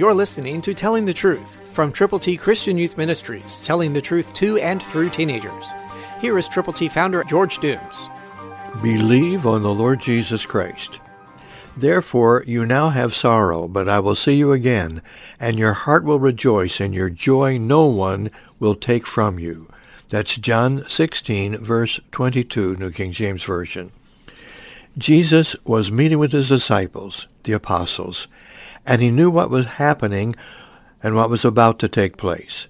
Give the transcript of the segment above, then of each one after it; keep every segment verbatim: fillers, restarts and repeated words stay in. You're listening to Telling the Truth from Triple T Christian Youth Ministries, telling the truth to and through teenagers. Here is Triple T founder George Dooms. Believe on the Lord Jesus Christ. Therefore you now have sorrow, but I will see you again, and your heart will rejoice, and your joy no one will take from you. That's John sixteen, verse twenty-two, New King James Version. Jesus was meeting with his disciples, the apostles, and he knew what was happening and what was about to take place.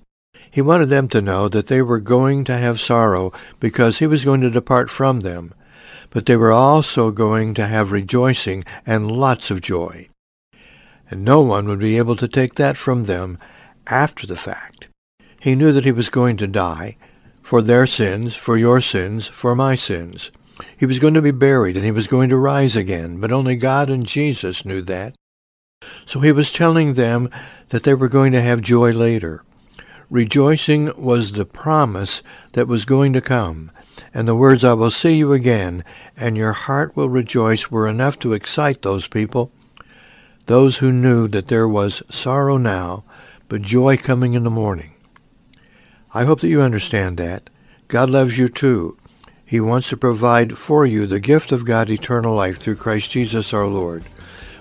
He wanted them to know that they were going to have sorrow because he was going to depart from them, but they were also going to have rejoicing and lots of joy. And no one would be able to take that from them after the fact. He knew that he was going to die for their sins, for your sins, for my sins. He was going to be buried, and he was going to rise again, but only God and Jesus knew that. So he was telling them that they were going to have joy later. Rejoicing was the promise that was going to come, and the words, I will see you again, and your heart will rejoice, were enough to excite those people, those who knew that there was sorrow now, but joy coming in the morning. I hope that you understand that. God loves you too. He wants to provide for you the gift of God, eternal life, through Christ Jesus our Lord.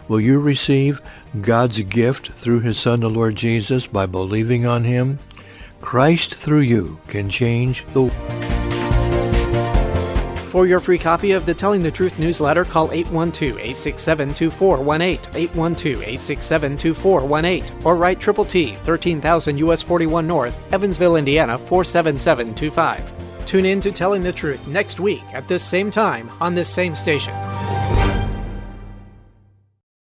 Will you receive God's gift through his Son, the Lord Jesus, by believing on him? Christ through you can change the world. For your free copy of the Telling the Truth newsletter, call eight one two, eight six seven, two four one eight, eight one two, eight six seven, two four one eight, or write Triple T, thirteen thousand U S forty-one North, Evansville, Indiana, four seven seven two five. Tune in to Telling the Truth next week at this same time on this same station.